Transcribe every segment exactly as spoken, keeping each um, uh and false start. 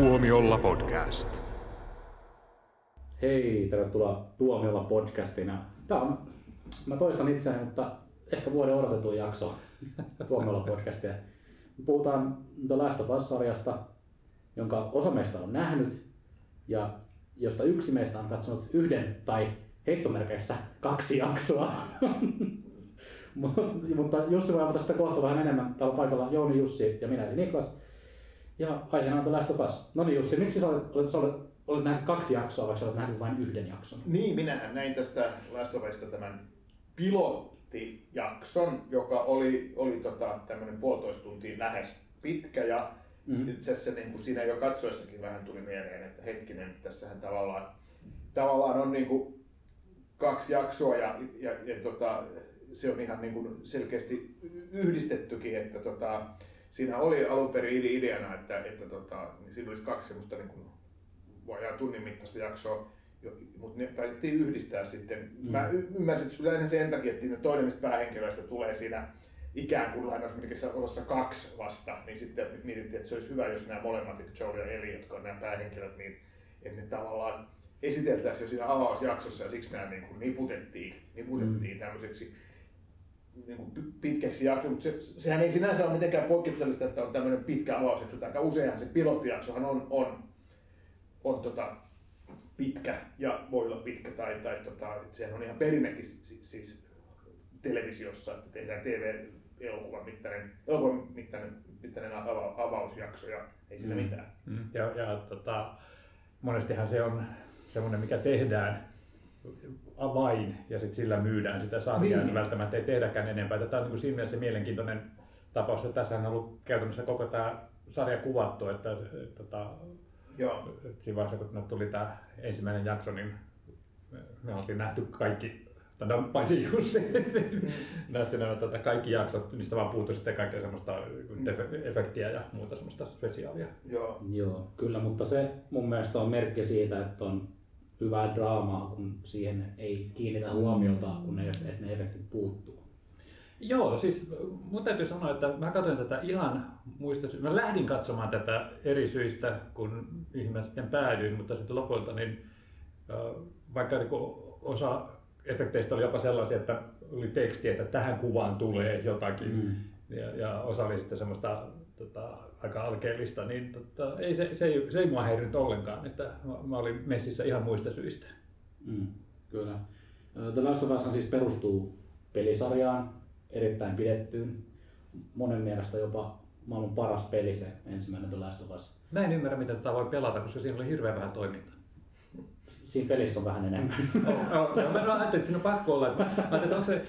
Tuomiolla podcast. Hei, tervetuloa Tuomiolla podcastina. Tämä on, mä toistan itseäni, mutta ehkä vuoden odotetun jakso Tuomiolla podcastia. Me puhutaan The Last of Us-sarjasta, jonka osa meistä on nähnyt ja josta yksi meistä on katsonut yhden tai heittomerkeissä kaksi jaksoa. Mutta Jussi voi avata sitä kohta vähän enemmän. Täällä paikalla Jouni, Jussi ja minä eli Niklas. Ja aiheena on The Last of Us. No niin Jussi, miksi sä olet, sä olet, olet nähnyt kaksi jaksoa, vaikka sä olet nähnyt vain yhden jakson? Niin, minähän näin tästä Last of Usista tämän pilottijakson, joka oli, oli tota, tämmöinen puolitoista tuntia lähes pitkä. Ja mm-hmm. itse asiassa niin kuin siinä jo katsoessakin vähän tuli mieleen, että hetkinen, tässähän tavallaan, tavallaan on niin kuin kaksi jaksoa ja, ja, ja tota, se on ihan niin kuin selkeästi yhdistettykin. Että tota, siinä oli alun perin ideana, että, että tota, niin siinä olisi kaksi semmoista niin kuin vajaa tunnin mittaista jaksoa, mutta ne päätettiin yhdistää sitten. Mm. Mä ymmärsin, että se on sen takia, että ne toinen päähenkilöistä tulee siinä ikään kuin lainausmerkissä osassa kaksi vasta, niin sitten mietittiin, että se olisi hyvä, jos nämä molemmat, Joel ja Eli, jotka on nämä päähenkilöt, niin että ne tavallaan esiteltäisiin jo siinä avausjaksossa ja siksi nämä niin kuin niputettiin, niputettiin mm. tämmöiseksi niin pitkäksi jaksoksi, mutta se, sehän ei sinänsä ole mitenkään poikkeuksellista, että on tämmöinen pitkä avausjakso, tai useinhan se pilottijaksohan on, on, on tota, pitkä ja voi olla pitkä, tai, tai tota, sehän on ihan perinnekin siis, siis televisiossa, että tehdään T V-elokuvan mittainen, elokuvan mittainen, mittainen ava, avausjakso ja ei siinä mm. mitään. Mm. Ja, ja tota, monestihan se on semmoinen, mikä tehdään avain ja sit sillä myydään sitä sarjaa, niin välttämättä ei tehdäkään enempää. Tämä on niin kuin siinä mielessä mielenkiintoinen tapaus, että tässä on ollut käytännössä koko tämä sarja kuvattu, että, että, Joo. että siinä vaiheessa kun tuli tämä ensimmäinen jakso, niin me oltiin nähty kaikki, tai paitsi Jussi, mm. nähty nämä kaikki jaksot, niistä vaan puuttui sitten kaikkea semmoista mm. efektiä ja muuta semmoista spesiaalia. Joo. Joo, kyllä, mutta se mun mielestä on merkki siitä, että on hyvää draamaa, kun siihen ei kiinnitä huomiota, kun ne, että ne efektit puuttuu. Joo, siis mun täytyy sanoa, että mä katsoin tätä ihan muista syistä. Mä lähdin katsomaan tätä eri syistä, kun ihme sitten päädyin, mutta sitten lopulta niin vaikka osa efekteistä oli jopa sellaisia, että oli teksti, että tähän kuvaan tulee jotakin mm. ja, ja osa oli sitten semmoista Tota, aika alkeellista, niin tota, ei, se, se, ei, se ei mua häirinyt ollenkaan, että mä, mä olin messissä ihan muista syistä. Mm, kyllä. The Last of Us siis perustuu pelisarjaan, erittäin pidettyyn, monen mielestä jopa maailman paras peli se ensimmäinen The Last of Us. Mä en ymmärrä, mitä tätä voi pelata, koska siinä oli hirveän vähän toimintaa. Siinä pelissä on vähän enemmän. Mä ajattelin, että siinä on pakko olla. Mä ajattelin, että onko se,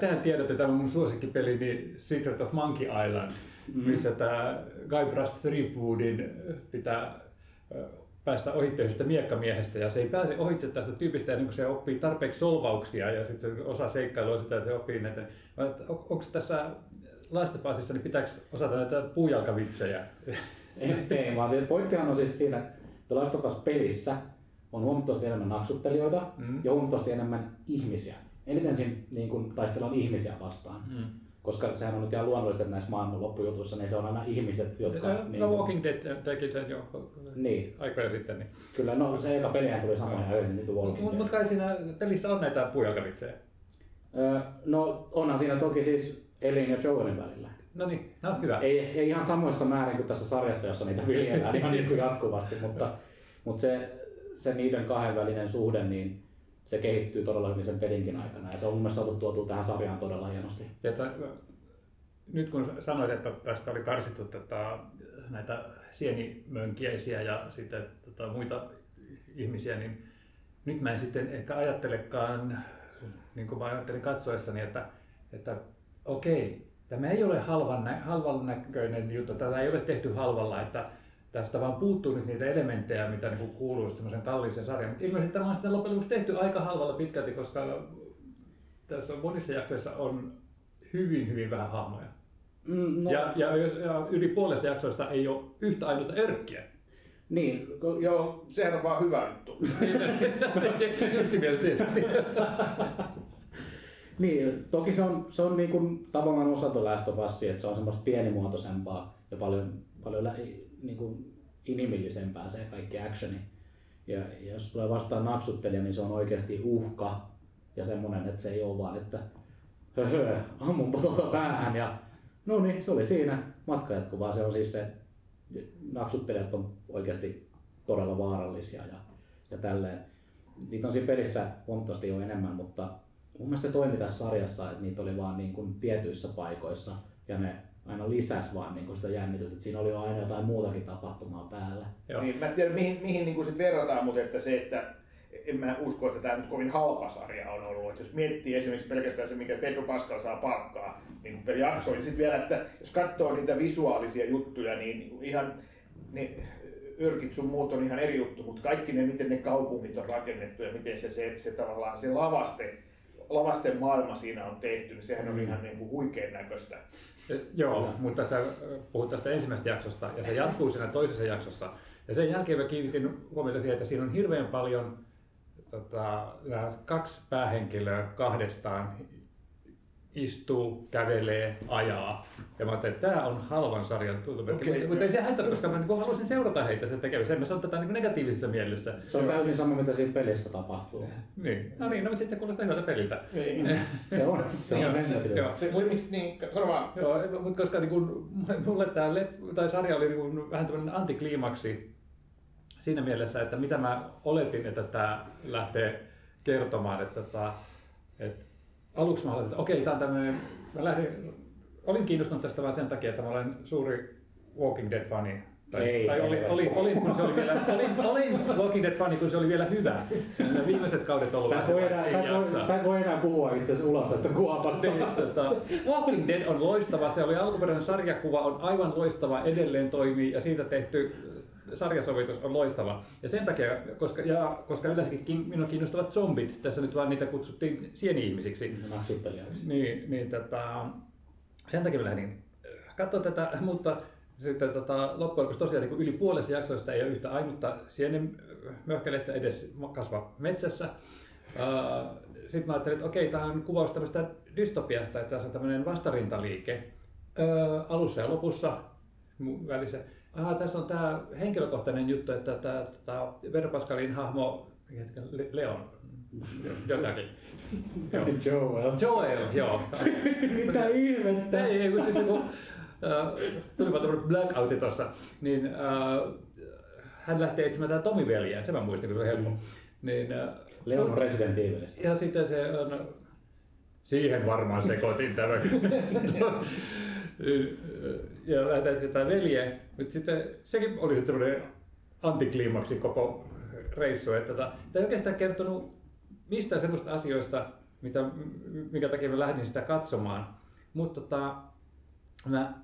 tehän tiedätte, tämä on mun suosikkipeli, niin Secret of Monkey Island, missä tämä Guybrush Threepwoodin pitää päästä ohitteisesta miekkamiehestä ja se ei pääse ohitse tästä tyypistä ennen kuin se oppii tarpeeksi solvauksia ja sitten osa seikkailua sitä, että se oppii näitä. Onko tässä Last of Usissa, niin pitääkö osata näitä puujalkavitsejä? Ei, ei vaan se pointtihan on siis siinä, The Last of Us-pelissä on huomattavasti enemmän naksuttelijoita mm. ja huomattavasti enemmän ihmisiä. Eniten siinä niin kun taistellaan ihmisiä vastaan, mm. koska sehän on nyt ihan luonnollista, että näissä maailman loppujutuissa niin se on aina ihmiset, jotka... No, niin no kun... Walking Dead teki sen jo niin. aikoja sitten. Niin. Kyllä, no se eka pelihän tuli samoja öinä, niin kuin Walking Dead. Mutta mut kai siinä pelissä on näitä puujalkavitsejä? Öö, no onhan siinä toki siis Elin ja Joelin välillä. No niin, no hyvä. Ei, ei ihan samoissa määrin kuin tässä sarjassa, jossa niitä viljellään ihan niin kuin jatkuvasti, mutta, mutta se, se niiden kahden välinen suhde, niin se kehittyy todella hyvin sen pelinkin aikana ja se on mun mielestä saatu tuotua tähän sarjaan todella hienosti. Ja t- nyt kun sanoit, että tästä oli karsittu tätä, näitä sienimönkiäisiä ja sitten tätä muita ihmisiä, niin nyt mä en sitten ehkä ajattelekaan, niin kuin mä ajattelin katsoessani, että, että okei, tämä ei ole halvan nä- halvan näköinen juttu, tätä ei ole tehty halvalla, että tästä vaan puuttuu nyt niitä elementtejä, mitä niinku kuuluu semmoisen kalliisen sarjan. Mutta ilmeisesti tämä on sitten loppujen lopuksi tehty aika halvalla pitkälti, koska tässä on monissa jaksoissa on hyvin, hyvin vähän hahmoja. Mm, no. ja, ja, ja yli puolessa jaksoista ei ole yhtä ainutta örkkiä. Niin, kun... Joo, sehän on vaan hyvä juttu. Yksi mielestä tietysti. Niin, toki se on, se on niin kuin tavallaan osa The Last of Usia, että se on semmoista pienimuotoisempaa ja paljon, paljon lä- niin kuin inhimillisempää se kaikki actioni. Ja jos tulee vastaan naksuttelija, niin se on oikeasti uhka ja semmoinen, että se ei ole vaan, että höhö, ammunpa tuolta päähän ja no niin, se oli siinä. Matka jatkuu, vaan se on siis se, naksuttelijat on oikeasti todella vaarallisia ja, ja tälleen. Niitä on siinä pelissä huomattavasti jo enemmän, mutta mun mielestä se toimi tässä sarjassa, että niitä oli vaan niin kuin tietyissä paikoissa ja ne aina lisäs vaan niin kuin sitä jännitystä, että siinä oli jo aina jotain muutakin tapahtumaa päällä. Joo. Niin, mä en tiedä mihin, mihin niin kuin sit verrataan, mutta että se, että en mä usko, että tämä nyt kovin halpa sarja on ollut. Että jos miettii esimerkiksi pelkästään se, mikä Pedro Pascal saa palkkaa niin per jakso, ja sitten vielä, että jos katsoo niitä visuaalisia juttuja, niin ihan ne yrkit sun muut on ihan eri juttu, mutta kaikki ne, miten ne kaupungit on rakennettu ja miten se, se, se tavallaan se lavaste, lavasten maailma siinä on tehty, niin sehän on ihan niin kuin huikean näköistä. Joo, mutta sä puhut tästä ensimmäisestä jaksosta ja se jatkuu siinä toisessa jaksossa. Ja sen jälkeen mä kiinnitin huomiota siihen, että siinä on hirveän paljon Tota, kaksi päähenkilöä kahdestaan istuu, kävelee, ajaa. Ja mä ajattelin, että tää on halvan sarjan tuntumerkki. Okay, mutta ei se haittaa, koska mä niin haluaisin seurata heitä sen tekemistä. En mä sano tätä niin negatiivisessa mielessä. Se on joo. Täysin sama, mitä siinä pelissä tapahtuu. Niin. No niin, no mutta sitten kuulostaa hyvältä peliltä. Niin. Se on. Se on mennä. Se voi miksi niin, sano vaan. Joo, mutta koska niin kun, mulle tää leff- tai sarja oli niin kun, vähän tämmönen antikliimaksi. Siinä mielessä, että mitä mä oletin, että tämä lähtee kertomaan, että, että, että aluksi mä oletin, että okei, tää on tämmöinen, mä lähdin, olin kiinnostunut tästä vain sen takia, että mä olen suuri Walking Dead-fani. Tai, ei, tai ei, olin, ei, olin, olin, kun se oli vielä, olin, olin Walking Dead-fani, kun se oli vielä hyvä. Ja viimeiset kaudet on ollut sä vähän enää, sä, voi, sä et voi enää puhua itse asiassa ulos tästä kuopasta. Walking Dead on loistava, se oli alkuperäinen sarjakuva, on aivan loistava, edelleen toimii ja siitä tehty sarjasovitus on loistava. Ja sen takia, koska, ja, koska yleensäkin minua kiinnostavat zombit, tässä nyt vaan niitä kutsuttiin sieni-ihmisiksi. Naksuttelijaksi. Niin, niin tota, sen takia minä lähdin katsoa tätä, mutta sitten tota, loppujen lopuksi tosiaan niin yli puolessa jaksoista ei ole yhtä ainutta sienemöhkälettä edes kasva metsässä. Sitten mä ajattelin, että okei, tämä on kuvaus tämmöistä dystopiasta, että tässä on tämmöinen vastarintaliike alussa ja lopussa välissä. Aha, tässä on tämä henkilökohtainen juttu, että tämä Pedro Pascalin hahmo, Leon, jotakin. Joel. Joel, joo. Mitä ihmettä? Ei, ei, kun siis joku, tuli vaan tämmöinen blackoutti tuossa, niin äh, hän lähtee etsimään tätä Tomi-veljään, sen mä muistin, kun se on helppo. Niin, äh, Leon presidentiivelistä. Ja sitten se on, siihen varmaan sekoitin tämäkin. Ja lähdetään tämä velje, mutta sitten sekin oli sitten semmoinen antikliimaksi koko reissu, että tämä ei oikeastaan kertonut mistään semmoista asioista, mitä, minkä takia mä lähdin sitä katsomaan, mutta tota, mä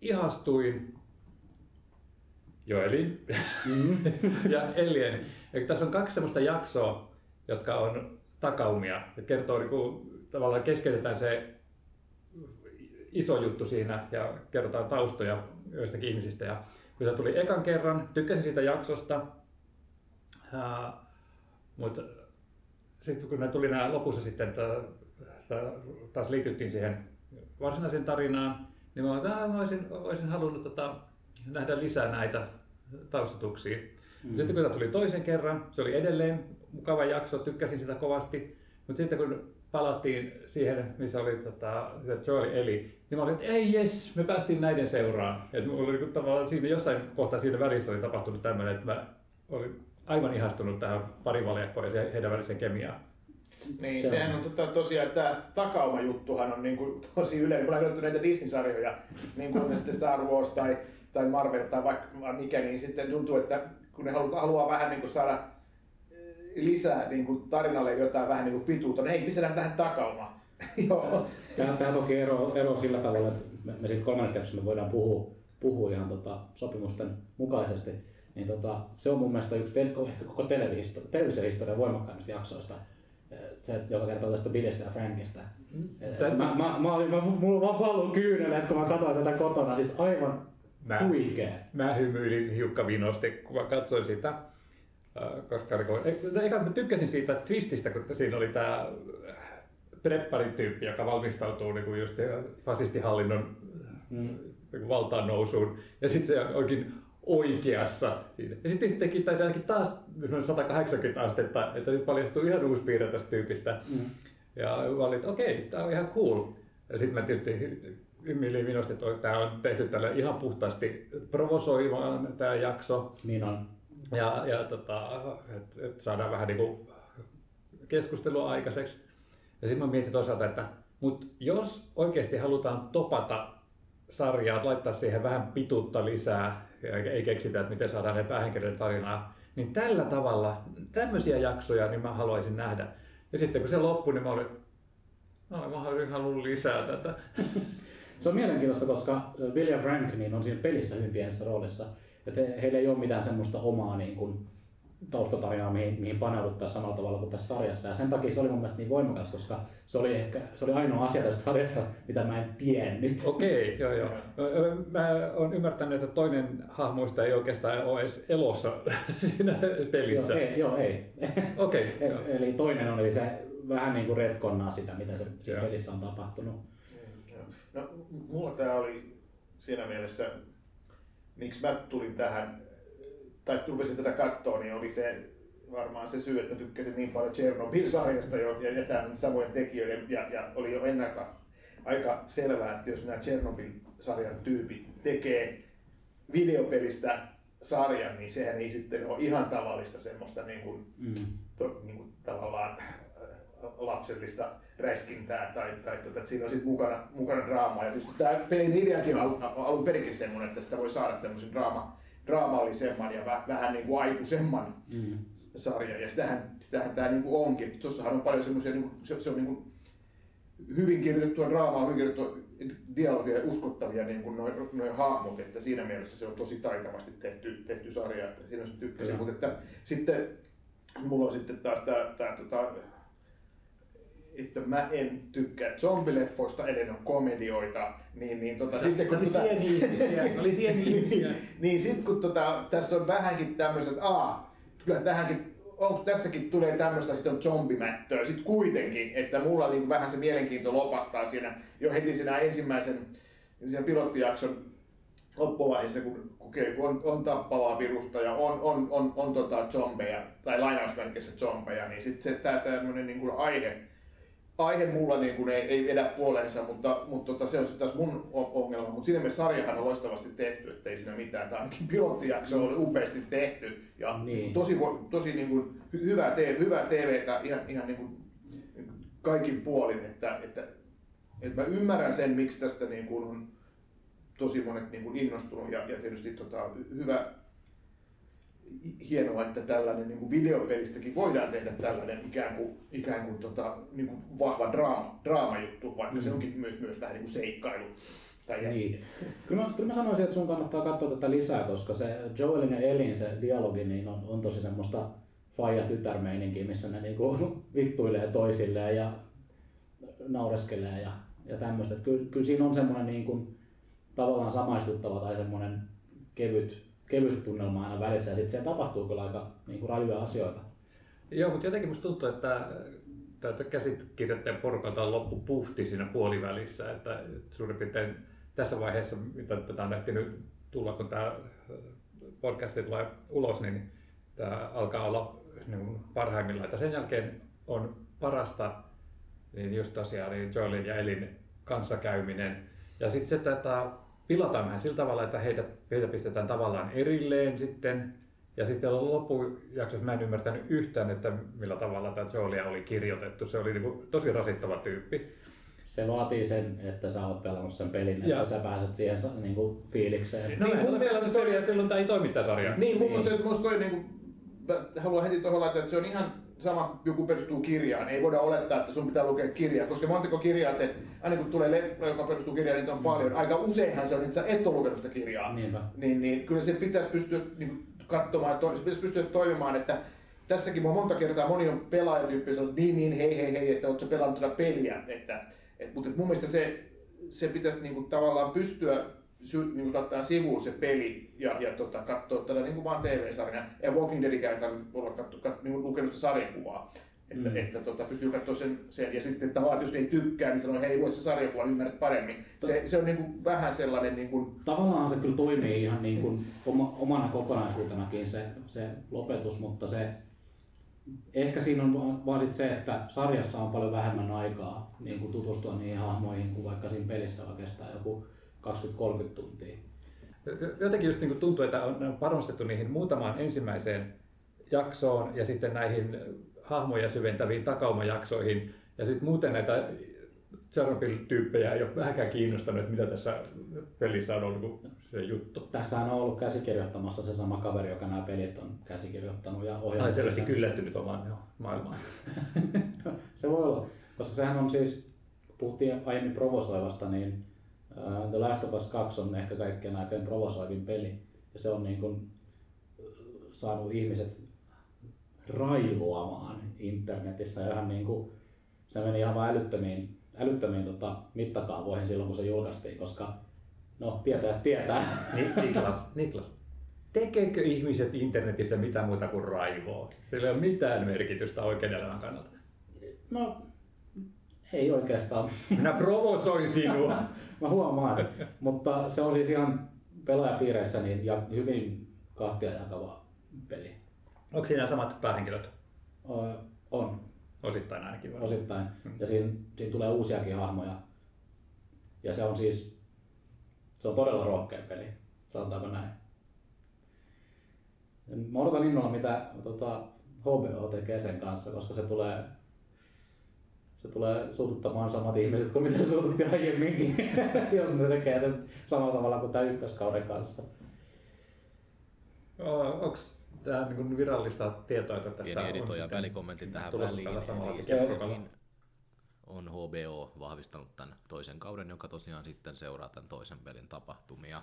ihastuin Joelin mm. ja Elien. Eli tässä on kaksi semmoista jaksoa, jotka on takaumia, että kertoo niin kuin, tavallaan keskeytetään se iso juttu siinä ja kerrotaan taustoja joistakin ihmisistä. Ja kun se tuli ekan kerran, tykkäsin siitä jaksosta, uh, mutta sitten kun ne tuli nämä lopussa sitten, taas liityttiin siihen varsinaiseen tarinaan, niin mä, että mä olisin, olisin halunnut tota, nähdä lisää näitä taustatuksia. Mm-hmm. Sitten kun tämä tuli toisen kerran, se oli edelleen mukava jakso, tykkäsin sitä kovasti, mutta sitten kun palattiin siihen, missä oli tota, Joel eli, niin mä olin, että ei jes, me päästiin näiden seuraan. Et mulla oli tavallaan siinä jossain kohtaa siinä välissä oli tapahtunut tämmöinen, että mä olin aivan ihastunut tähän parivaljakkoon ja heidän väliseen kemiaan. Niin, se sehän on totta, tosiaan, tämä takaumajuttuhan on niin kuin tosi yleinen. Kun on katsottu näitä Disney-sarjoja, niin kuin sitten Star Wars tai, tai Marvel tai vaikka mikä, niin sitten tuntuu, että kun ne haluaa, haluaa vähän niin kuin saada lisää niin kuin tarinalle jotain vähän niin kuin pituutta, niin hei, lisätään tähän takaumaan. Joo. Tämä, tämä toki ero, ero sillä tavalla, että me, me sitten kolmannesta jaksossa me voidaan puhua, puhua ihan tota, sopimusten mukaisesti. Niin, tota, se on mun mielestä yksi te- koko televisio- televisiohistorian voimakkaimmista jaksoista. Se, joka kertoo tästä Billistä ja Frankista. Mm. Mä, mä, mä olin, mä, mulla vaan valuu kyyneleet, kun mä katsoin tätä kotona. Siis aivan mä, huikea. Mä hymyilin hiukka vinosti, kun mä katsoin sitä. Koska mä tykkäsin siitä twististä, kun siinä oli tämä prepparityyppi, joka valmistautuu niinku just fasistihallinnon mm. valtaan nousuun. Ja sitten se onkin oikeassa siinä. Ja sitten yhtäkkiä ainakin taas sata kahdeksankymmentä astetta, että nyt paljastuu ihan uusi piirre tästä tyypistä. Mm. Ja mä olin, että okei, okay, tää on ihan cool. Ja sitten mä tietysti ymmilin minusta, että tää on tehty tällä ihan puhtaasti provosoimaan tää jakso. Niin on. Ja, ja tota, että et saadaan vähän niinku keskustelua aikaiseksi. Ja sitten mä mietin toisaalta, että mut jos oikeasti halutaan topata sarjaa, laittaa siihen vähän pituutta lisää, ei keksitä, että miten saadaan ne päähenkilöiden tarinaa, niin tällä tavalla, tämmöisiä jaksoja, niin mä haluaisin nähdä. Ja sitten kun se loppui, niin mä olin, no mä haluaisin halunnut lisää tätä. Se on mielenkiintoista, koska Bill ja Frank niin on siinä pelissä hyvin pienessä roolissa. Että he, heillä ei ole mitään semmoista omaa niin kuin taustatarinaa, mihin, mihin paneuduttaa samalla tavalla kuin tässä sarjassa. Ja sen takia se oli mun mielestä niin voimakas, koska se oli, ehkä, se oli ainoa asia tästä sarjasta, mitä mä en tiennyt. Okei, joo joo. Mä oon ymmärtänyt, että toinen hahmoista ei oikeastaan ole edes elossa siinä pelissä. Joo, ei. Joo, ei. Okei. Okay, e- eli toinen on, eli se vähän niin kuin retkonnaa sitä, mitä se siinä joo. pelissä on tapahtunut. No, mulla tää oli siinä mielessä, miksi mä tulin tähän, tai rupesin tätä katsoa, niin oli se varmaan se syy, että tykkäsin niin paljon Chernobyl-sarjasta jo, ja, ja tämän samojen tekijöiden, ja, ja oli jo ennakka aika selvää, että jos nämä Chernobyl-sarjan tyypit tekee videopelistä sarjan, niin sehän ei sitten ole ihan tavallista semmoista niin kuin, mm. to, niin kuin, tavallaan lapsellista räiskintää, tai, tai tuota, että siinä on sitten mukana, mukana draamaa. Ja tietysti tämä pelin ideakin on alun perinkin semmoinen, että sitä voi saada tämmöisen draama draamallisemman ja väh, vähän niin kuin aikuisemman mm. sarjan, ja sitähän, sitähän tämä niin kuin onkin. Tuossahan on paljon semmoisia, niin se, se on niin kuin hyvin kirjoitettua draamaa, hyvin kirjoitettua dialogia ja uskottavia niin kuin noi, noi hahmot, että siinä mielessä se on tosi taitavasti tehty, tehty sarja, että siinä se tykkäsin, mutta että sitten mulla on sitten taas tämä, tämä tota, että mä en tykkää zombileffoista, eli ne on komedioita, niin niin tota sitten kun tota oli sieniä niin sitten kun tota tässä on vähänkin tämmöistä, että aa kyllä tähänkin onko tästäkin tulee tämmöistä, sitten on zombimättöä sitten kuitenkin, että mulla niin vähän se mielenkiinto lopahtaa siinä jo heti siinä ensimmäisen siinä pilottijakson loppuvaiheessa, kun, kun on, on tappavaa virusta ja on, on, on, on tota zombeja tai lainausmerkissä zombeja, niin sitten tää tämmöinen niin kuin aihe Aihe mulla niin kuin ei, ei vedä puoleensa, mutta, mutta tota, se on taas mun ongelma. Mutta siinä mielessä sarjahan on loistavasti tehty, ettei siinä mitään. Tämä ainakin pilottijakso oli upeasti tehty. Ja niin. Tosi, tosi niin kuin hyvää, te- hyvää T V:tä ihan, ihan niin kuin kaikin puolin. Että, että, että mä ymmärrän sen, miksi tästä niin kuin on tosi monet niin kuin innostunut. Ja, ja tietysti tota, hyvä, hienoa, että tällainen niin kuin videopelistäkin voidaan tehdä tällainen ikään kuin, ikään kuin, tota, niin kuin vahva draama, draamajuttu, vaikka mm. se onkin myös, myös vähän niin kuin seikkailu. Tai niin. Kyllä, mä, kyllä mä sanoisin, että sun kannattaa katsoa tätä lisää, koska se Joelin ja Elin se dialogi niin on, on tosi semmoista faija-tytär-meininkiä, missä ne niin kuin vittuilee toisilleen ja naureskelee ja, ja tämmöistä. Kyllä, kyllä siinä on semmoinen niin kuin tavallaan samaistuttava tai semmoinen kevyt kevyt tunnelma aina välissä, ja sitten siellä tapahtuu kyllä aika niinku rajuja asioita. Joo, mutta jotenkin musta tuntuu, että tätä käsikirjoittajan porukalla on loppu puhti siinä puolivälissä, että suurin piirtein tässä vaiheessa, mitä tätä on ehtinyt tulla, kun tämä podcasti tulee ulos, niin tämä alkaa olla niin parhaimmillaan. Että sen jälkeen on parasta niin just tosiaan niin Joelin ja Elin kanssakäyminen, ja sitten se tätä pilataan vähän sillä tavalla, että heitä, heitä pistetään tavallaan erilleen sitten. Ja sitten loppujaksossa mä en ymmärtänyt yhtään, että millä tavalla tämä Joelia oli kirjoitettu. Se oli niinku tosi rasittava tyyppi. Se vaatii sen, että sä oot pelannut sen pelin, ja. Että sä pääset siihen niinku fiilikseen. No, niin, mun mielestä toi... silloin tämä ei toimi tämä sarja. Niin, mun mielestä niin. niinku, haluan heti tuohon laittaa, että se on ihan sama, joku perustuu kirjaan. Ei voida olettaa, että sun pitää lukea kirjaa, koska montako kirjaa teet, aina kun tulee leppä, joka perustuu kirjaan, niin on mm. paljon. Aika useinhan se on, että sä et ole lukenut sitä kirjaa. Niin, niin, kyllä se pitäisi pystyä niin, katsomaan, se pitäisi pystyä toimimaan, että tässäkin mua monta kertaa moni on pelaajatyyppi, sanoo, niin, niin, hei, hei, hei, että oot sä pelannut tätä peliä. Että, et, mutta et mun mielestä se, se pitäisi niin kuin, tavallaan pystyä niin laittaa sivuun se peli ja, ja tota, katsoa tällä niin kuin vaan T V-sarjana. Ja Walking Dead ei tarvitse olla kat, kat, niin lukenut sitä sarjakuvaa. Että, mm. että, että tota, pystyy katsoa sen, sen ja sitten tavallaan, että jos ei tykkää, niin sanoo, hei, luet se sarjakuvan, ymmärrät paremmin. Se, se on niin kuin vähän sellainen... Niin kuin... Tavallaan se kyllä toimii ihan niin kuin oma, omana kokonaisuutenakin se, se lopetus, mutta se... Ehkä siinä on vaan, vaan sit se, että sarjassa on paljon vähemmän aikaa niin kuin tutustua niihin hahmoihin kuin vaikka siinä pelissä oikeastaan joku kaksikymmentä kolmekymmentä tuntia. Jotenkin just niin kuin tuntuu, että on panostettu niihin muutamaan ensimmäiseen jaksoon ja sitten näihin hahmoja syventäviin takaumajaksoihin. Ja sitten muuten näitä Chernobyl-tyyppejä ei ole vähänkään kiinnostanut, että mitä tässä pelissä on ollut se juttu. Tässähän on ollut käsikirjoittamassa se sama kaveri, joka nämä pelit on käsikirjoittanut ja ohjannut. Ai sellaisi kyllästynyt omaan maailmaan. Se voi olla, koska sehän on siis, puhuttiin aiemmin provosoivasta, niin The Last of Us kaksi on ehkä kaikkein aikojen provosoivin peli. Ja se on niin kuin saanut ihmiset raivoamaan internetissä. Ja ihan niin kuin, se meni ihan vaan älyttömiin, älyttömiin tota, mittakaavoihin silloin, kun se julkaistiin, koska no tietää tietää. Niklas, Niklas, tekeekö ihmiset internetissä mitään muuta kuin raivoa? Sillä ei ole mitään merkitystä oikean elämän kannalta. No, ei oikeastaan. Minä provosoin sinua. Mä huomaan, mutta se on siis ihan pelaajapiireissä niin, ja hyvin kahtia jakava peli. Onko siinä samat päähenkilöt? Öö, on. Osittain ainakin. Vai? Osittain. Hmm. Ja siinä, siinä tulee uusiakin hahmoja. Ja se on siis, se on todella rohkea peli, sanotaanko näin. Mä odotan innolla, mitä tota, H B O tekee sen kanssa, koska se tulee Se tulee suututtamaan samat ihmiset kuin mitä suututti aiemminkin, jos ne tekee sen samalla tavalla kuin tämän ykköskauden kanssa. Onko tämä niin virallista tietoa, että tästä pieni edito- on ja välikommentin tähän väliin. Eli on H B O vahvistanut tämän toisen kauden, joka tosiaan sitten seuraa tämän toisen pelin tapahtumia.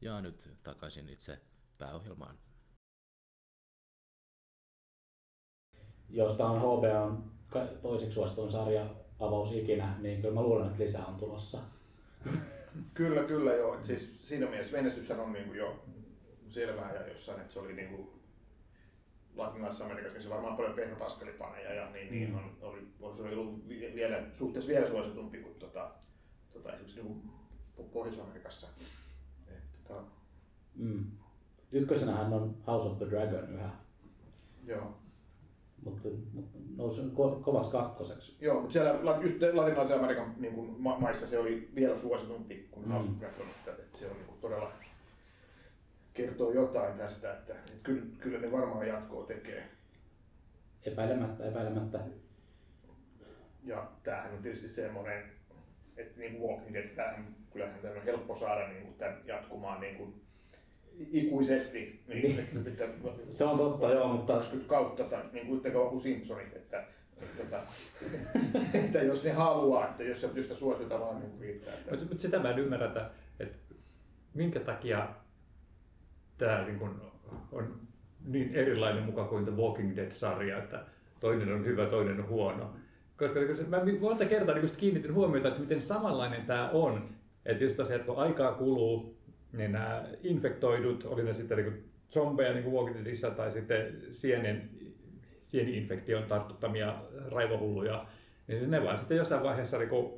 Ja nyt takaisin itse pääohjelmaan. Jos tämä on H B O:n toiseksi suosituin sarja avaus ikinä, niin kyllä mä luulen, että lisää on tulossa. Kyllä, kyllä joo. Et siis siinä mielessä menestyshän on niinku jo selvää ja jossain, että se oli niinku Latinalaisessa Amerikassa, se varmaan paljon Pedro Pascalin faneja ja niin, niin on, oli, on, se oli ollut vielä, suhteessa vielä suositumpi kuin tota, tota, esimerkiksi niinku Pohjois-Amerikassa. Et, tota... mm. Ykkösenähän on House of the Dragon yhä. Joo. Mutta nousi ko- kovaksi kakkoseksi. Joo, mutta siellä just Latinalaisen Amerikan niin kuin, ma- maissa se oli vielä suositumpi kuin House of Dragon, että se on niin kuin, todella kertoo jotain tästä, että, että kyllä, kyllä ne varmaan jatkoa tekee. Epäilemättä, epäilemättä. Ja tämähän on tietysti semmoinen, että niin kuin Walking Dead, tämähän, kyllähän tämä on helppo saada niin kuin, tämän jatkumaan niin kuin, ikuisesti. Niin, että, se on totta, joo, mutta kaksikymmentä kautta tai niinku kuin Simpsonit, että että, että, että jos ne haluaa, että jos se pystyy suosittaa vaan niin riittää. Että... Mutta sitä mä en ymmärrä, että, että minkä takia tämä niin kuin on niin erilainen mukaan kuin The Walking Dead -sarja, että toinen on hyvä, toinen on huono. Koska mä monta kertaa niin kiinnitin huomiota, että miten samanlainen tämä on, että jos tosiaan, että kun aikaa kuluu, niin nämä infektoidut, oli ne sitten niin zombeja niin Walking Deadissä tai sitten sienen, sieni-infektion tartuttamia raivohulluja, niin ne vaan sitten jossain vaiheessa niin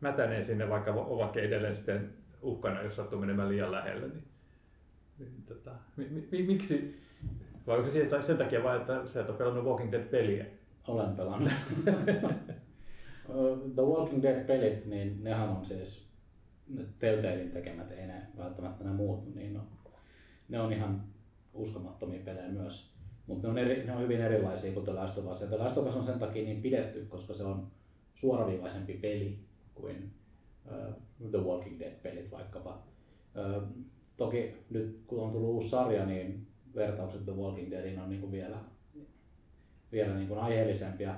mätänee sinne, vaikka ovatkin edelleen sitten uhkana, jos sattuu menemään liian lähelle. Niin, niin, tota, mi, mi, miksi? Vai onko se sen takia vain, että sä et ole pelannut Walking Dead-peliä? Olen pelannut. The Walking Dead-pelit, niin nehän on siis Telltalein tekemät, ei ne välttämättä ne muut, niin no, ne on ihan uskomattomia pelejä myös, mutta ne, ne on hyvin erilaisia kuin The Last of Us. The Last of Us on sen takia niin pidetty, koska se on suoraviivaisempi peli kuin uh, The Walking Dead-pelit vaikkapa. Uh, toki nyt kun on tullut uusi sarja, niin vertaukset The Walking Deadiin on niin kuin vielä, vielä niin kuin aiheellisempia,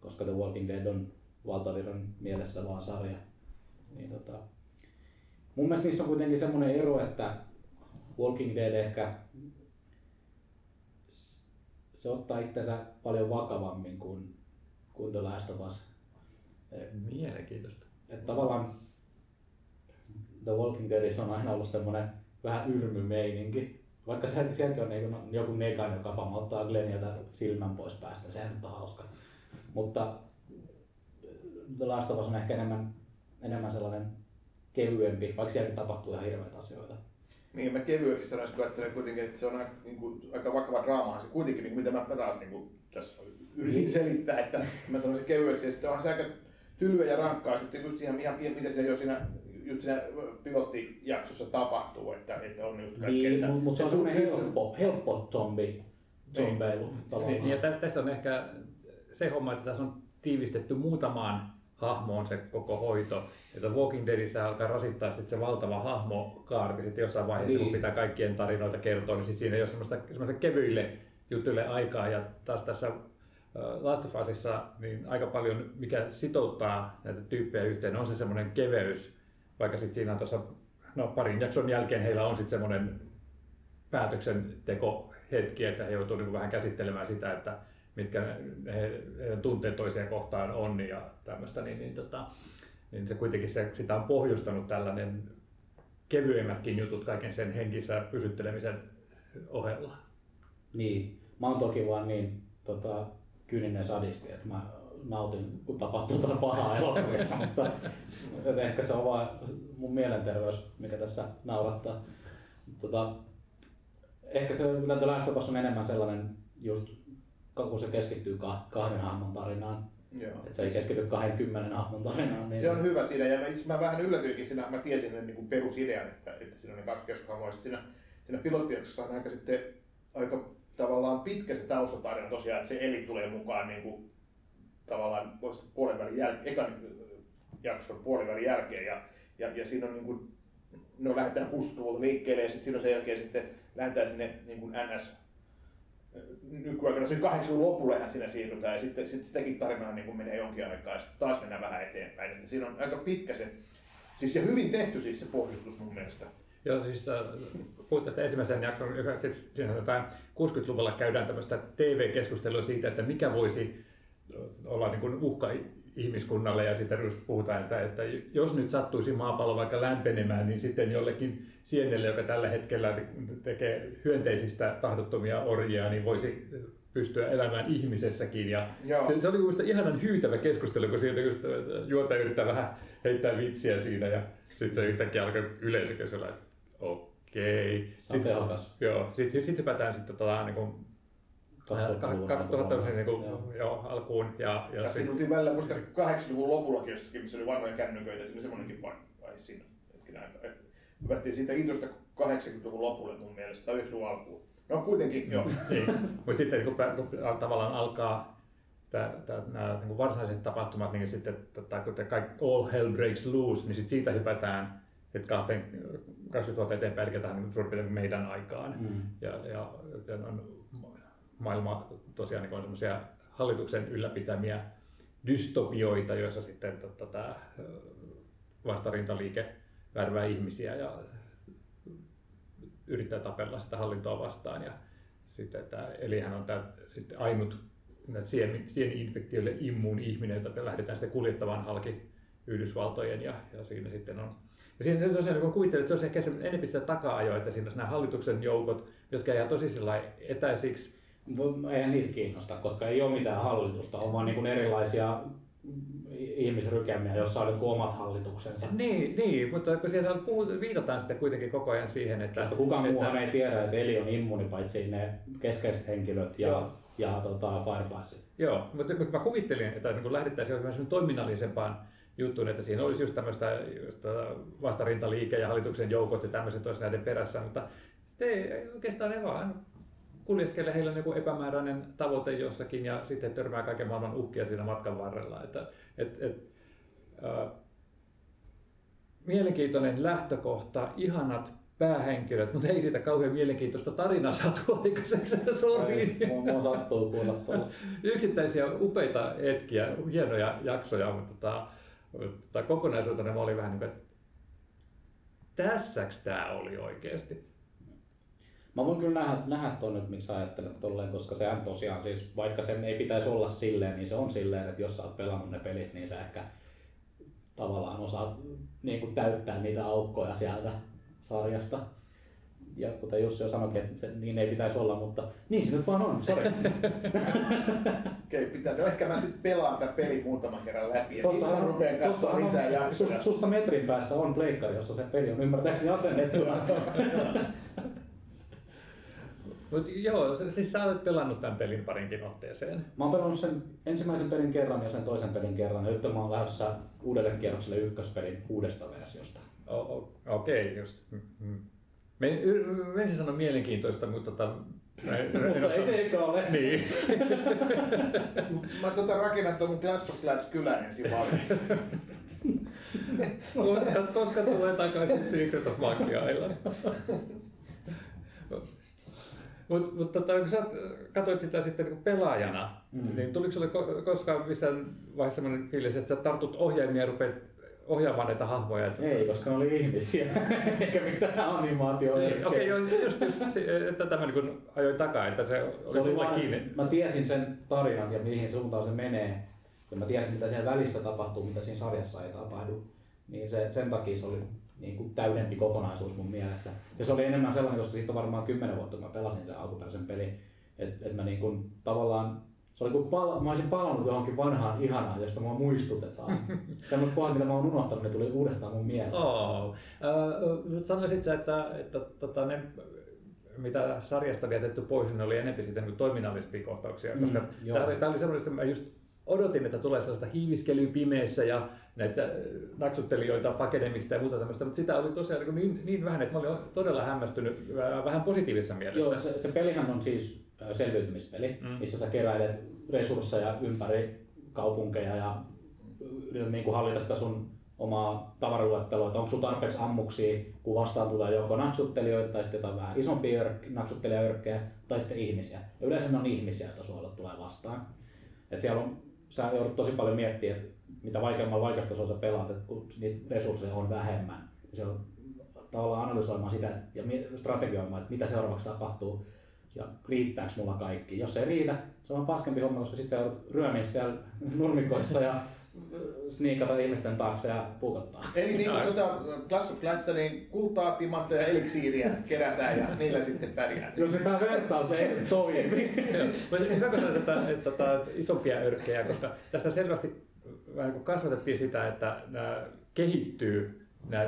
koska The Walking Dead on valtavirran mielessä vaan sarja. Niin, tota, mun mielestä niissä on kuitenkin semmoinen ero, että Walking Dead ehkä se ottaa itsensä paljon vakavammin kuin, kuin The Last of Us. Mielenkiintoista. Että tavallaan The Walking Deadissä on aina ollut semmoinen vähän yrmymeininki. Vaikka sen, sielläkin on niin, no, joku nekan, joka pamauttaa Glenniltä silmän pois päästä, sehän nyt on hauska. Mutta The Last of Us on ehkä enemmän, enemmän sellainen kevyempi, vaikka sielläkin tapahtuu ihan hirveitä asioita. Niin, mä kevyeksi sanoisin, kun ajattelen kuitenkin, että se on niin kuin, aika vakava draama. Se kuitenkin, niin mitä mä taas niin kuin, tässä yritin selittää, että mä sanoisin kevyeksi. Ja sitten onhan se aika tylyä ja rankkaa sitten just ihan, ihan pieni, mitä siinä jo siinä, just siinä pilottijaksossa tapahtuu, että, että on just kaikkea. Niin, mutta mut se on semmoinen helppo, helppo zombi, zombeilu niin. Tavallaan. Ja tässä, tässä on ehkä se homma, että tässä on tiivistetty muutamaan hahmoon se koko hoito. Että Walking Deadissä alkaa rasittaa sit se valtava hahmokaarti sitten jossain vaiheessa, niin. Kun pitää kaikkien tarinoita kertoa, niin sit siinä ei ole semmoista, semmoista kevyille jutuille aikaa. Ja taas tässä Last of Usissa niin aika paljon, mikä sitouttaa näitä tyyppejä yhteen, on se semmoinen keveys. Vaikka sitten siinä on tuossa, no parin jakson jälkeen heillä on sitten semmoinen päätöksentekohetki, että he joutuu niinku vähän käsittelemään sitä, että mitkä heidän tunteet toiseen kohtaan on ja tämmöistä, niin, niin, tota, niin se kuitenkin se, sitä on pohjustanut tällainen kevyemmätkin jutut kaiken sen henkissä pysyttelemisen ohella. Niin, mä oon toki vaan niin tota, kyyninen sadisti, että mä nautin, kun tapahtuu tätä pahaa elokuvissa, mutta ehkä se on vaan mun mielenterveys, mikä tässä naurattaa. Tota, ehkä se The Last of Us on enemmän sellainen just kun se keskittyy kahden hahmon tarinaan, että se ei keskity kaksikymmentä hahmon tarinaan. Niin se on hyvä siinä ja itse mä vähän yllätyinkin siinä, mä tiesin sen niin perusidean, että, että siinä on ne kaksi keskushahmoa. Siinä, siinä pilottijaksossa on aika, sitten, aika tavallaan pitkä se taustatarina tosiaan, että se Eli tulee mukaan niin kuin, tavallaan puolivälin jälkeen, ekan jakson puolivälin jälkeen ja, ja, ja siinä on niin kuin, no lähdetään kustuvalta liikkeelle ja sitten siinä on sen jälkeen sitten lähdetään sinne niin kuin N S nykyaikana se kahdeksankymmentäluvun lopullehan siinä siirrytään ja sitten, sitten sitäkin tarinaa niin kuin menee jonkin aikaa ja taas mennään vähän eteenpäin. Että siinä on aika pitkä se, siis ja hyvin tehty siis se pohjustus mun mielestä. Joo, siis puhuit tästä ensimmäisen jakson, joka kuusikymmentäluvulla käydään tämmöistä T V-keskustelua siitä, että mikä voisi olla niin kuin uhka ihmiskunnalle ja sitten puhutaan, että, että jos nyt sattuisi maapallo vaikka lämpenemään, niin sitten jollekin sienelle, joka tällä hetkellä tekee hyönteisistä tahdottomia orjia, niin voisi pystyä elämään ihmisessäkin. Ja se, se oli mielestäni ihanan hyytävä keskustelu, kun siitä juontaja yrittää vähän heittää vitsiä siinä ja sitten yhtäkkiä alkaa yleisö kysyä, että okei. Sitten sit, sit hypätään sitten tota, niin kuin kaksituhatta-luvun niin alkuun. Ja, ja, ja siinä oltiin välillä muista kahdeksankymmentäluvun lopullakin jossakin, missä oli vanhoja kännyköitä, siinä oli semmoinenkin vaihe siinä hetken aikaa. Hypättiin siitä introsta kahdeksankymmentäluvun lopulle mun mielestä, tai yhdeksänkymmentäluvun alkuun. No kuitenkin, joo. Mutta sitten kun, kun tavallaan alkaa tää, tää, nämä niin varsinaiset tapahtumat, niin sitten tata, kun kaikki all hell breaks loose, niin sit siitä hypätään kaksikymmentä vuotta eteenpäin, eli tähän niin suurin piirtein meidän aikaan. Mm. Ja, ja, ja on, maailma tosiaan on semmoisia hallituksen ylläpitämiä dystopioita, joissa sitten tämä vastarintaliike värvää ihmisiä ja yrittää tapella sitä hallintoa vastaan. Ja sitten tämä Elihän on tämä sitten ainut sieninfektioille immuuni ihminen, jota lähdetään sitten kuljettamaan halki Yhdysvaltojen. Ja, ja siinä sitten on. Ja siinä tosiaan, kun kuvittelin, että se olisi ehkä enemmän sitä taka-ajoa, että siinä olisi nämä hallituksen joukot, jotka jää tosi etäisiksi. Eihän niitä kiinnostaa, koska ei ole mitään hallitusta, on vaan niin erilaisia ihmisrykämiä, joissa on omat hallituksensa. Niin, niin, mutta kun siellä puhutaan, viitataan sitten kuitenkin koko ajan siihen, että... Koska kukaan muuhan ei tiedä, että Eli on immuuni, paitsi ne keskeiset henkilöt ja, ja, ja tota, Fireflyesit. Joo, mutta mä kuvittelin, että niin kun lähdettäisiin johonkin toiminnallisempaan juttuun, että siinä olisi just tämmöistä just vastarintaliike ja hallituksen joukot ja tämmöiset olisi näiden perässä, mutta ei oikeastaan ne vaan kuljeskelee, heillä on joku epämääräinen tavoite jossakin ja sitten törmää kaiken maailman uhkia siinä matkan varrella. Että, et, et, äh, mielenkiintoinen lähtökohta, ihanat päähenkilöt, mutta ei siitä kauhean mielenkiintoista tarinaa saatu aikaiseksi. Sori. Mua sattuu kuulla. Yksittäisiä upeita hetkiä, hienoja jaksoja, mutta tota, tota, kokonaisuutena mä olin vähän niin kuin, että tässäks tää oli oikeasti? Mä voin kyllä nähdä, nähdä tuon nyt, miksi ajattelet tolleen, koska sehän tosiaan siis, vaikka sen ei pitäisi olla silleen, niin se on silleen, että jos sä oot pelannut ne pelit, niin sä ehkä tavallaan osaat niin kuin täyttää niitä aukkoja sieltä sarjasta. Ja kuten Jussi jo sanoikin, että se, niin ei pitäisi olla, mutta niin se nyt vaan on, sori. Okei, pitää. No ehkä mä sitten pelaan tämän pelin muutaman kerran läpi ja sitten rupean katsomaan lisää jaksoja. Susta metrin päässä on pleikkari, jossa se peli on ymmärtääkseni asennettuna. Mut joo, siis sä olet pelannut tämän pelin parinkin otteeseen. Mä oon pelannut sen ensimmäisen pelin kerran ja sen toisen pelin kerran, ja nyt mä oon lähdössä uudelle kierrokselle ykköspelin uudesta versiosta. O- Okei, okay, just. Mm-hmm. Mä ensin sanon mielenkiintoista, mutta tota... mutta ei se eikä ole. Niin. Mä tota rakennat tuon mun Clash of Clans -kylän ensin valmiiksi. koska, koska tulee takaisin Secret of Monkey Island. Mut, mutta kun sä katsoit sitä sitten niin pelaajana, mm-hmm. niin tuliko sulle koskaan missään vaiheessa sellainen fiilis, että sä tartut ohjaimia ja rupeat ohjaamaan näitä hahmoja? Ei, koska ne oli ihmisiä, eikä mitään animaatioa. Okei, okay, just, just että tämä niin ajoi takaa, että se oli, se oli sulta vaan, kiinni. Mä tiesin sen tarinan ja mihin suuntaan se menee, ja mä tiesin mitä siellä välissä tapahtuu, mitä siinä sarjassa ei tapahdu, niin se, sen takia se oli niin kuin täydempi kokonaisuus mun mielessä. Ja se oli enemmän sellainen, koska siitä on varmaan kymmenen vuotta, kun mä pelasin sen alkuperäisen pelin, että et mä niin kuin, tavallaan se oli kuin pal- mä olisin palannut johonkin vanhaan ihanaan, josta mua muistutetaan. Semmoista kohdat, mitä mä oon unohtanut, ne tuli uudestaan mun mieleen. Oh. Äh, sanoisit sä, että, että tota, ne, mitä sarjasta vietetty pois, ne oli enemmän sitä niin toiminnallisia kohtauksia, koska mm, tää oli semmoista, mä just odotin, että tulee sellaista hiiviskelyä pimeässä ja näitä naksuttelijoita, pakenemista ja muuta tämmöistä, mutta sitä oli tosiaan niin, niin vähän, että mä olin todella hämmästynyt vähän positiivisessa mielessä. Joo, se, se pelihan on siis selviytymispeli, mm. missä sä keräilet resursseja ympäri kaupunkeja ja yrität niin kuin hallita sitä sun omaa tavaraluetteloa, että onko sulla tarpeeksi ammuksia, kun vastaan tulee joko naksuttelijoita tai sitten jotain vähän isompia naksuttelijayrkkejä tai sitten ihmisiä. Ja yleensä ne on ihmisiä, joita sulla tulee vastaan. Et siellä on, sä joudut tosi paljon miettimään, että mitä vaikeammalla vaikeustasolla sä pelaat, että kun niitä resursseja on vähemmän. Se on tavallaan analysoimaan sitä ja strategioimaan, että mitä seuraavaksi tapahtuu ja riittääkö mulla kaikki. Jos ei riitä, se on paskempi homma, koska sit sä joudut ryömiä siellä nurmikoissa ja sniikata ihmisten taakse ja puukottaa. Eli niin kuin tuota Clash of Clans, niin kultaa, timantteja ja eliksiiriä kerätään ja niillä sitten pärjää. No se tämä vertaus ei toimi. Hyvä, kun sanotaan isompia örkkejä, koska tässä selvästi kasvatettiin sitä, että nämä kehittyy nämä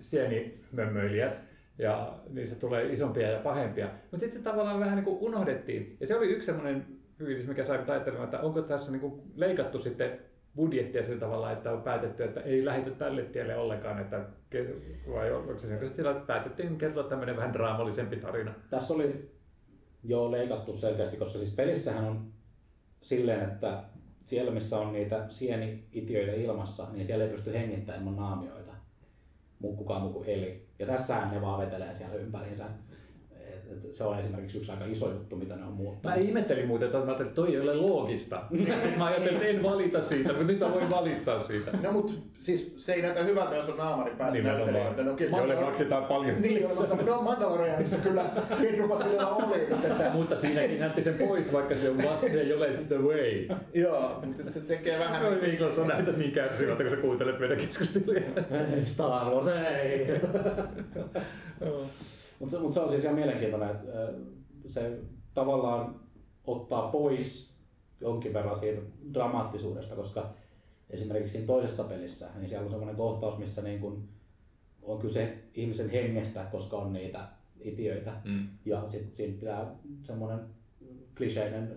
sienimömmöilijät ja niistä tulee isompia ja pahempia, mutta sitten se tavallaan vähän niin kuin unohdettiin. Ja se oli yksi sellainen fiilis, mikä sai ajattelemaan, että onko tässä niin kuin leikattu sitten budjettia sillä tavalla, että on päätetty, että ei lähetä tälle tielle ollenkaan, että vai onko se sillä, että päätettiin kertoa tämmöinen vähän draamallisempi tarina. Tässä oli jo leikattu selkeästi, koska siis pelissähän on silleen, että siellä missä on niitä sieni-itiöitä ilmassa, niin siellä ei pysty hengittämään ilman naamioita, kukaan muu kuin eli. Ja tässähän ne vaan vetelee siellä ympäriinsä. Se on esimerkiksi yksi aika iso juttu, mitä ne on muuttanut. Mä ihmettelin muuten, että mä ajattelin, toi ei ole loogista. Mä ajattelin, että en valita siitä, mutta nyt mä voin valittaa siitä. No mut siis se ei näytä hyvältä, jos on naamari päässä näyttelijä. Jolle maksetaan paljon. Niin, no Mandalorianissa kyllä Pedro Pascalilla oli. Mutta siinäkin näytti sen pois, vaikka se on vasta ja jolle the way. Joo, mutta se tekee vähän... No Niklas, sä näytät niin kärsivältä, kun sä kuuntelet meidän keskustelua. Star Wars, ei! Mutta se, mut se on siis ihan mielenkiintoinen, että se tavallaan ottaa pois jonkin verran siitä dramaattisuudesta, koska esimerkiksi siinä toisessa pelissä niin siellä on semmoinen kohtaus, missä niin kun on kyse ihmisen hengestä, koska on niitä itiöitä. Mm. Ja sitten siinä pitää semmoinen kliseinen,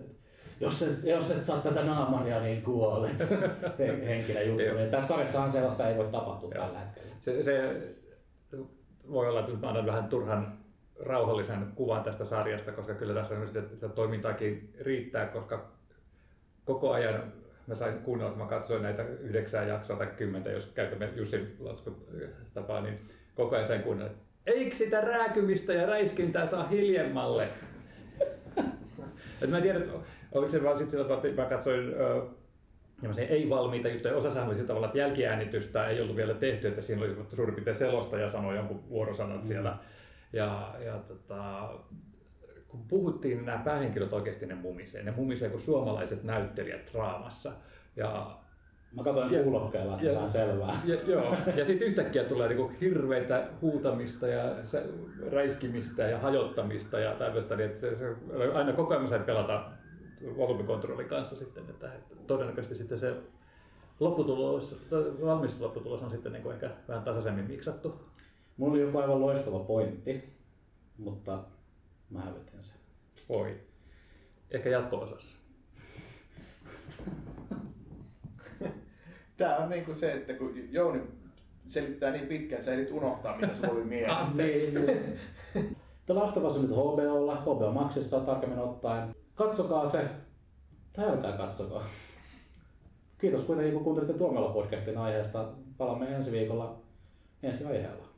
jos et, jos et saa tätä naamaria, niin kuolet henkinen juttu. Yeah. Tässä sarjassahan sellaista ei voi tapahtua yeah. tällä hetkellä. Se, se... Voi olla, että nyt mä annan vähän turhan rauhallisen kuvan tästä sarjasta, koska kyllä tässä on sitä, sitä toimintaakin riittää, koska koko ajan mä sain kuunnella, kun mä katsoin näitä yhdeksää jaksoa tai kymmentä, jos käytämme Jussin laskutapaa, niin koko ajan sain kuunnella, että eikö sitä rääkymistä ja räiskintää saa hiljemmalle? Et mä en tiedä, oliko se vaan sitten, että mä katsoin ei-valmiita juttuja. Osa oli sillä tavalla, että jälkiäänitystä ei ollut vielä tehty, että siinä olisi suurin piirtein selostaja ja sanoi jonkun vuorosanat mm. siellä. Ja, ja tota, kun puhuttiin, nämä päähenkilöt oikeasti ne mumisee. Ne mumisee kuin suomalaiset näyttelijät draamassa. Ja Mä katsoin ja, kuulokkeella, että saan selvää. Ja, joo, ja sitten yhtäkkiä tulee niinku hirveitä huutamista ja räiskimistä ja hajottamista ja tällaista, niin että se, se aina koko ajan pelata volyymikontrollin kanssa sitten, että todennäköisesti sitten se lopputulos, valmis lopputulos on sitten niinku ehkä vähän tasaisemmin miksattu. Mulla oli joku aivan loistava pointti, mutta mä hävitin sen. Oi. Ehkä jatko-osassa. Tää on niinku se, että kun Jouni selittää niin pitkään, että sä ehdit unohtaa, mitä sulla oli mielessä. Ah, niin. The Last of Us on nyt H B O:lla, H B O Maxissa tarkemmin ottaen. Katsokaa se, tai älkää katsokaa. Kiitos kuitenkin, kun kuuntelitte Tuomiolla podcastin aiheesta. Palaamme ensi viikolla ensi aiheella.